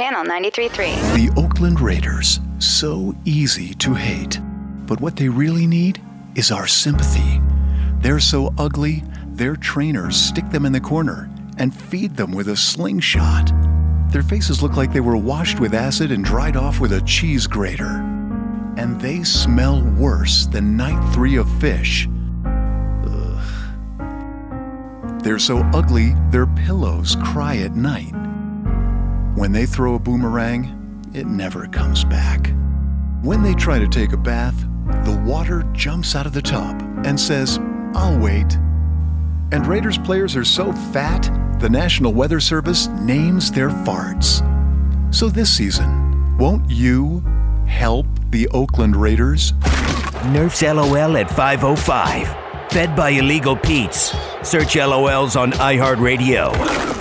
Channel 93.3. The Oakland Raiders, so easy to hate. But what they really need is our sympathy. They're so ugly, their trainers stick them in the corner and feed them with a slingshot. Their faces look like they were washed with acid and dried off with a cheese grater. And they smell worse than night 3 of fish. Ugh. They're so ugly, their pillows cry at night. When they throw a boomerang, it never comes back. When they try to take a bath, the water jumps out of the tub and says, "I'll wait." And Raiders players are so fat, the National Weather Service names their farts. So this season, won't you help the Oakland Raiders? Nerf's LOL at 5:05. Fed by Illegal Pete's. Search LOLs on iHeartRadio.